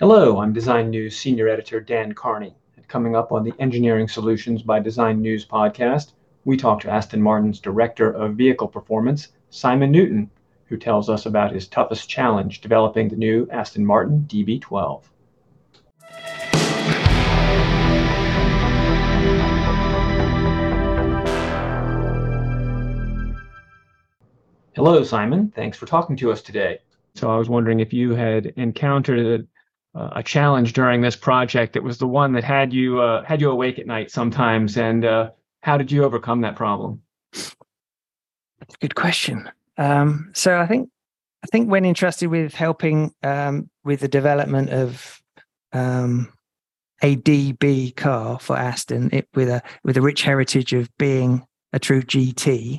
Hello, I'm Design News Senior Editor Dan Carney. And coming up on the Engineering Solutions by Design News podcast, we talk to Aston Martin's Director of Vehicle Performance, Simon Newton, who tells us about his toughest challenge developing the new Aston Martin DB12. Hello, Simon. Thanks for talking to us today. So I was wondering if you had encountered a challenge during this project that was the one that had you awake at night sometimes, and how did you overcome that problem? That's a good question. So I think when entrusted with helping with the development of a DB car for Aston, with a rich heritage of being a true GT,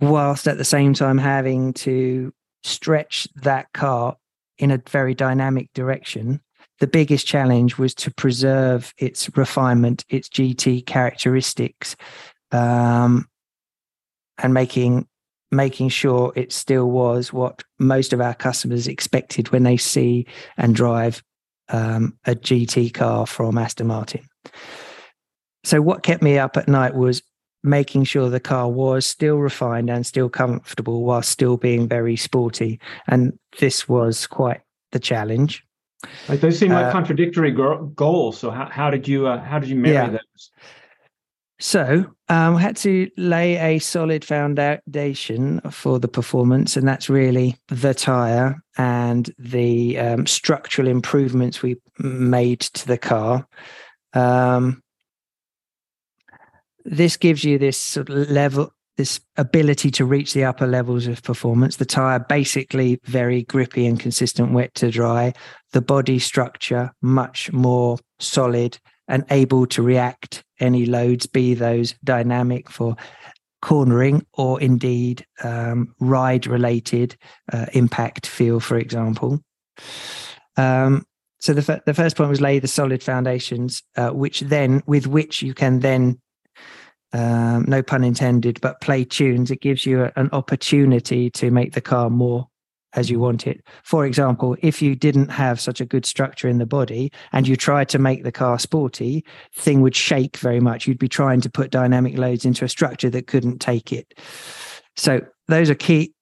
whilst at the same time having to stretch that car in a very dynamic direction, the biggest challenge was to preserve its refinement, its GT characteristics, and making sure it still was what most of our customers expected when they see and drive a GT car from Aston Martin. So what kept me up at night was making sure the car was still refined and still comfortable while still being very sporty. And this was quite the challenge. Like, those seem like contradictory goals. So how did you marry those? So I had to lay a solid foundation for the performance, and that's really the tyre and the structural improvements we made to the car. This gives you this sort of level, this ability to reach the upper levels of performance. The tyre basically very grippy and consistent, wet to dry. The body structure much more solid and able to react any loads, be those dynamic for cornering or indeed ride-related impact feel, for example. So the first point was lay the solid foundations, with which you can then, no pun intended, but play tunes. It gives you an opportunity to make the car more as you want it. For example, if you didn't have such a good structure in the body and you tried to make the car sporty, thing would shake very much. You'd be trying to put dynamic loads into a structure that couldn't take it. So those are key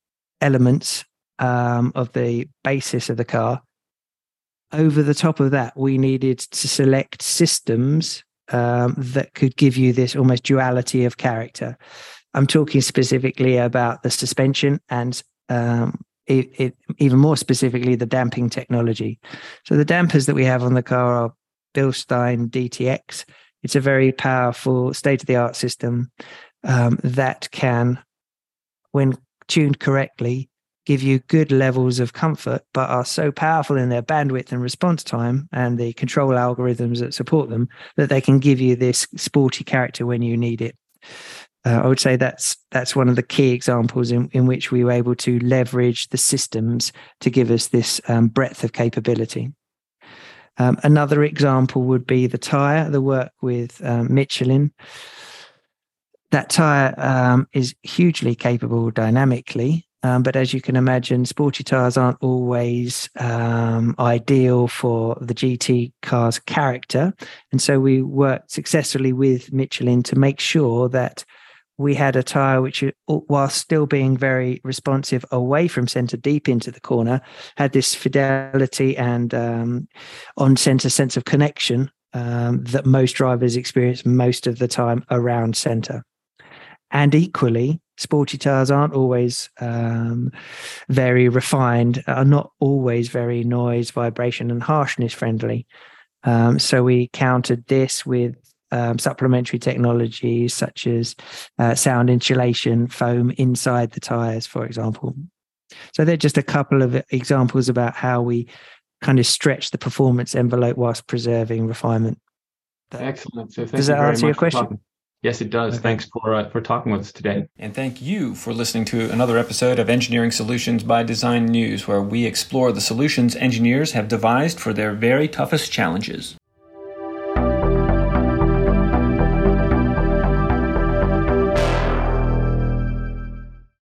elements of the basis of the car. Over the top of that, we needed to select systems that could give you this almost duality of character. I'm talking specifically about the suspension and even more specifically the damping technology. So the dampers that we have on the car are Bilstein DTX. It's a very powerful state-of-the-art system that can, when tuned correctly, give you good levels of comfort, but are so powerful in their bandwidth and response time and the control algorithms that support them that they can give you this sporty character when you need it. I would say that's one of the key examples in which we were able to leverage the systems to give us this breadth of capability. Another example would be the tyre, the work with Michelin. That tyre is hugely capable dynamically. But as you can imagine, sporty tyres aren't always ideal for the GT car's character. And so we worked successfully with Michelin to make sure that we had a tyre which, while still being very responsive away from centre deep into the corner, had this fidelity and on-centre sense of connection that most drivers experience most of the time around centre. And equally, sporty tyres aren't always very refined, are not always very noise, vibration and harshness friendly. So we countered this with supplementary technologies such as sound insulation, foam inside the tyres, for example. So they're just a couple of examples about how we kind of stretch the performance envelope whilst preserving refinement. Excellent. So does that answer your question? Yes, it does. Okay. Thanks for talking with us today. And thank you for listening to another episode of Engineering Solutions by Design News, where we explore the solutions engineers have devised for their very toughest challenges.